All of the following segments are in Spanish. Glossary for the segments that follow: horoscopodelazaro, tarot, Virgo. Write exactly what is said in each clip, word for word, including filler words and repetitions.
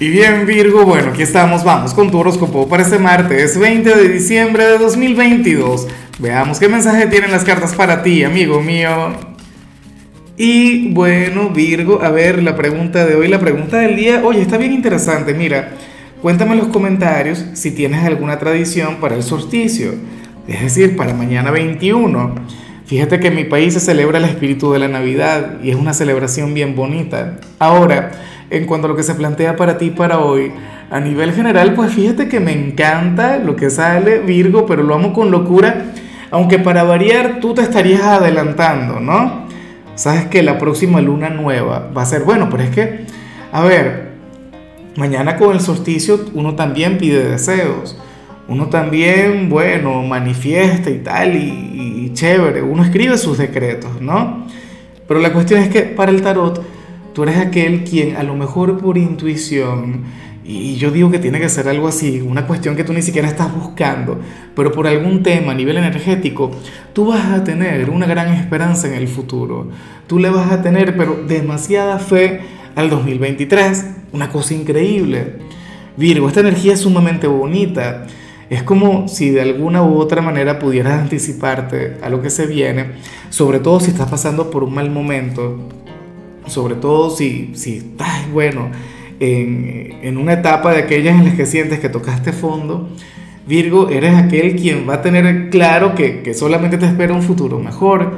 Y bien, Virgo, bueno, aquí estamos, vamos con tu horóscopo para este martes veinte de diciembre de dos mil veintidós. Veamos qué mensaje tienen las cartas para ti, amigo mío. Y bueno, Virgo, a ver, la pregunta de hoy, la pregunta del día, oye, está bien interesante, mira, cuéntame en los comentarios si tienes alguna tradición para el solsticio, es decir, para mañana veintiuno. Fíjate que en mi país se celebra el espíritu de la Navidad y es una celebración bien bonita. Ahora, en cuanto a lo que se plantea para ti para hoy, a nivel general, pues fíjate que me encanta lo que sale, Virgo, pero lo amo con locura, aunque para variar tú te estarías adelantando, ¿no? Sabes que la próxima luna nueva va a ser, bueno, pero es que, a ver, mañana con el solsticio uno también pide deseos, uno también, bueno, manifiesta y tal, y, y chévere, uno escribe sus decretos, ¿no? Pero la cuestión es que para el tarot, tú eres aquel quien a lo mejor por intuición, y yo digo que tiene que ser algo así, una cuestión que tú ni siquiera estás buscando, pero por algún tema a nivel energético, tú vas a tener una gran esperanza en el futuro, tú le vas a tener pero demasiada fe al dos mil veintitrés, una cosa increíble. Virgo, esta energía es sumamente bonita, es como si de alguna u otra manera pudieras anticiparte a lo que se viene, sobre todo si estás pasando por un mal momento. Sobre todo si, si estás, bueno, en, en una etapa de aquellas en las que sientes que tocaste fondo, Virgo, eres aquel quien va a tener claro que, que solamente te espera un futuro mejor,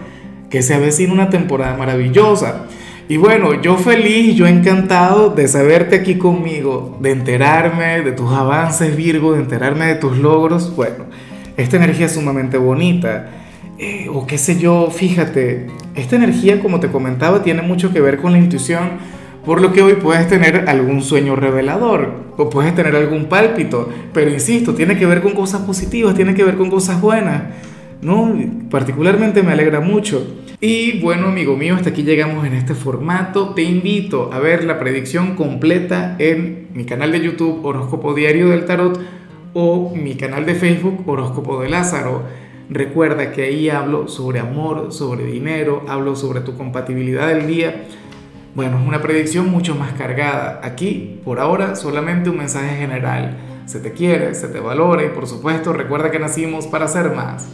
que se avecina una temporada maravillosa. Y bueno, yo feliz, yo encantado de saberte aquí conmigo, de enterarme de tus avances, Virgo, de enterarme de tus logros. Bueno, esta energía es sumamente bonita. Eh, o qué sé yo, fíjate, esta energía, como te comentaba, tiene mucho que ver con la intuición, por lo que hoy puedes tener algún sueño revelador, o puedes tener algún pálpito, pero insisto, tiene que ver con cosas positivas, tiene que ver con cosas buenas, ¿no? Particularmente me alegra mucho. Y bueno, amigo mío, hasta aquí llegamos en este formato. Te invito a ver la predicción completa en mi canal de YouTube, Horóscopo Diario del Tarot, o mi canal de Facebook, Horóscopo de Lázaro. Recuerda que ahí hablo sobre amor, sobre dinero, hablo sobre tu compatibilidad del día. Bueno, es una predicción mucho más cargada. Aquí, por ahora, solamente un mensaje general. Se te quiere, se te valora y, por supuesto, recuerda que nacimos para ser más.